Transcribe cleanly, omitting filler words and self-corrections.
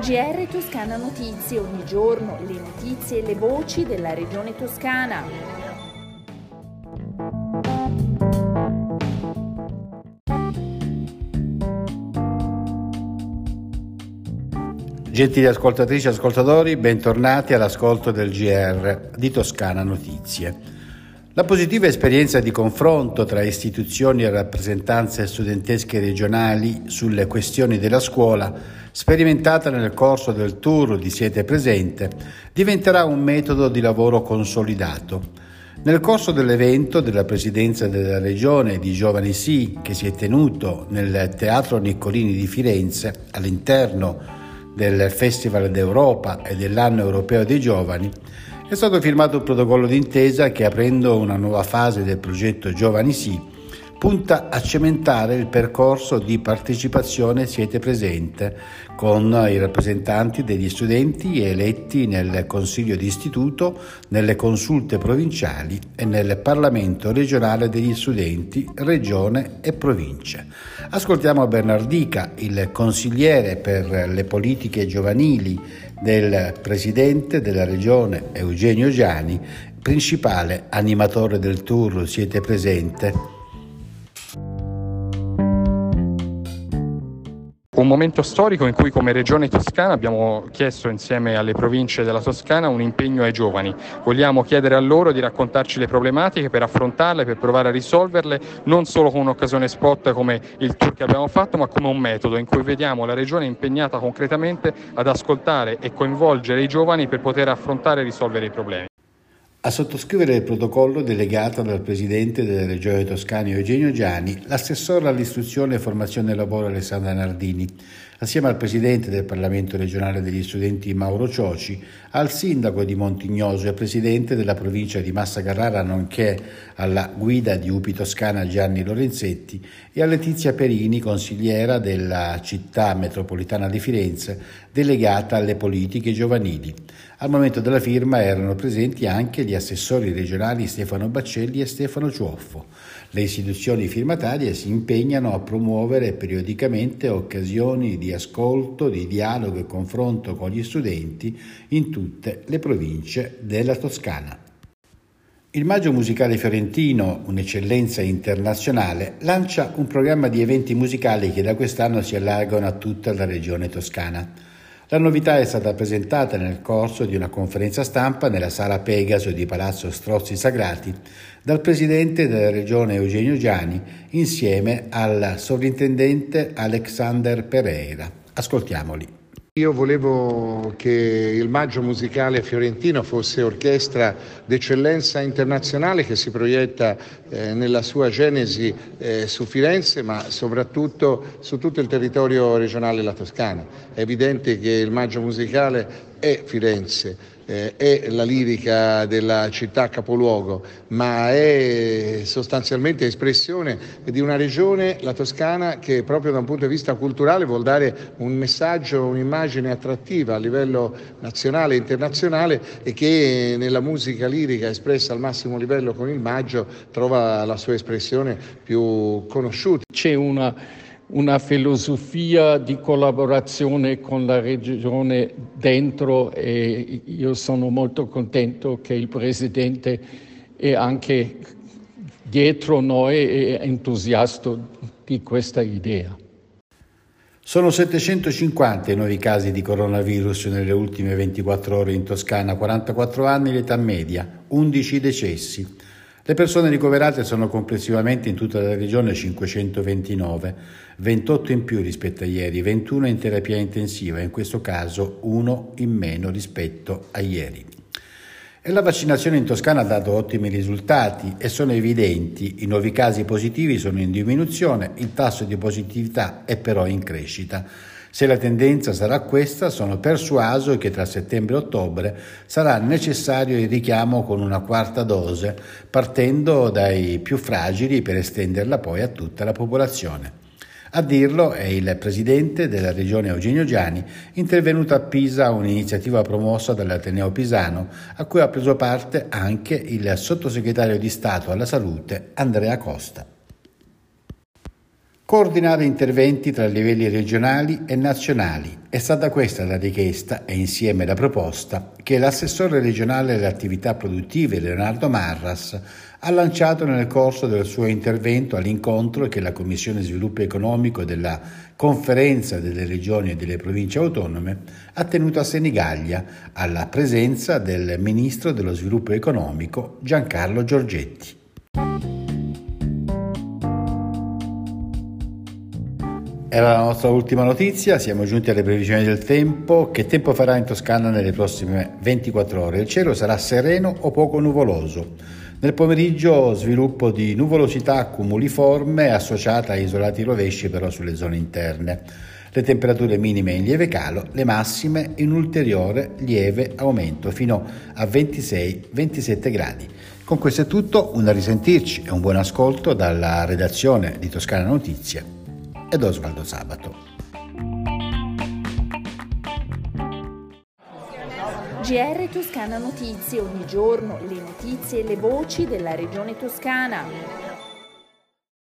GR Toscana Notizie, ogni giorno le notizie e le voci della regione toscana. Gentili ascoltatrici e ascoltatori, bentornati all'ascolto del GR di Toscana Notizie. La positiva esperienza di confronto tra istituzioni e rappresentanze studentesche regionali sulle questioni della scuola, sperimentata nel corso del tour di Siete Presente, diventerà un metodo di lavoro consolidato. Nel corso dell'evento della Presidenza della Regione di Giovani Sì, che si è tenuto nel Teatro Niccolini di Firenze, all'interno del Festival d'Europa e dell'Anno Europeo dei Giovani, è stato firmato un protocollo d'intesa che, aprendo una nuova fase del progetto Giovani Sì, punta a cementare il percorso di partecipazione Siete Presente con i rappresentanti degli studenti eletti nel Consiglio di Istituto, nelle consulte provinciali e nel Parlamento regionale degli studenti, regione e province. Ascoltiamo Bernardica, il consigliere per le politiche giovanili del presidente della regione Eugenio Giani, principale animatore del tour Siete Presente. Un momento storico in cui come Regione Toscana abbiamo chiesto insieme alle province della Toscana un impegno ai giovani. Vogliamo chiedere a loro di raccontarci le problematiche per affrontarle, per provare a risolverle, non solo con un'occasione spot come il tour che abbiamo fatto, ma come un metodo in cui vediamo la Regione impegnata concretamente ad ascoltare e coinvolgere i giovani per poter affrontare e risolvere i problemi. A sottoscrivere il protocollo, delegata dal Presidente della Regione Toscana Eugenio Giani, l'assessore all'istruzione, formazione e lavoro Alessandra Nardini, assieme al Presidente del Parlamento regionale degli studenti Mauro Cioci, al Sindaco di Montignoso e Presidente della provincia di Massa Carrara, nonché alla guida di UPI Toscana Gianni Lorenzetti e a Letizia Perini, consigliera della città metropolitana di Firenze, delegata alle politiche giovanili. Al momento della firma erano presenti anche gli assessori regionali Stefano Baccelli e Stefano Cioffo. Le istituzioni firmatarie si impegnano a promuovere periodicamente occasioni di ascolto, di dialogo e confronto con gli studenti in tutte le province della Toscana. Il Maggio Musicale Fiorentino, un'eccellenza internazionale, lancia un programma di eventi musicali che da quest'anno si allargano a tutta la regione toscana. La novità è stata presentata nel corso di una conferenza stampa nella Sala Pegaso di Palazzo Strozzi Sagrati dal Presidente della Regione Eugenio Giani insieme al Sovrintendente Alexander Pereira. Ascoltiamoli. Io volevo che il Maggio Musicale Fiorentino fosse orchestra d'eccellenza internazionale che si proietta nella sua genesi su Firenze, ma soprattutto su tutto il territorio regionale della Toscana. È evidente che il Maggio Musicale è Firenze, è la lirica della città capoluogo, ma è sostanzialmente espressione di una regione, la Toscana, che proprio da un punto di vista culturale vuol dare un messaggio, un'immagine attrattiva a livello nazionale e internazionale e che nella musica lirica espressa al massimo livello con il Maggio trova la sua espressione più conosciuta. C'è una filosofia di collaborazione con la regione dentro e io sono molto contento che il presidente è anche dietro noi e entusiasta di questa idea. Sono 750 i nuovi casi di coronavirus nelle ultime 24 ore in Toscana, 44 anni l'età media, 11 decessi. Le persone ricoverate sono complessivamente in tutta la regione 529, 28 in più rispetto a ieri, 21 in terapia intensiva, in questo caso uno in meno rispetto a ieri. E la vaccinazione in Toscana ha dato ottimi risultati e sono evidenti, i nuovi casi positivi sono in diminuzione, il tasso di positività è però in crescita. Se la tendenza sarà questa, sono persuaso che tra settembre e ottobre sarà necessario il richiamo con una quarta dose, partendo dai più fragili per estenderla poi a tutta la popolazione. A dirlo è il presidente della regione Eugenio Giani, intervenuto a Pisa a un'iniziativa promossa dall'Ateneo Pisano, a cui ha preso parte anche il sottosegretario di Stato alla Salute Andrea Costa. Coordinare interventi tra livelli regionali e nazionali. È stata questa la richiesta e insieme la proposta che l'assessore regionale alle attività produttive Leonardo Marras ha lanciato nel corso del suo intervento all'incontro che la Commissione Sviluppo Economico della Conferenza delle Regioni e delle Province Autonome ha tenuto a Senigallia alla presenza del Ministro dello Sviluppo Economico Giancarlo Giorgetti. Era la nostra ultima notizia, siamo giunti alle previsioni del tempo. Che tempo farà in Toscana nelle prossime 24 ore? Il cielo sarà sereno o poco nuvoloso. Nel pomeriggio sviluppo di nuvolosità cumuliforme associata a isolati rovesci però sulle zone interne. Le temperature minime in lieve calo, le massime in ulteriore lieve aumento fino a 26-27 gradi. Con questo è tutto, un a risentirci e un buon ascolto dalla redazione di Toscana Notizie ed Osvaldo Sabato. GR Toscana Notizie, ogni giorno le notizie e le voci della regione Toscana.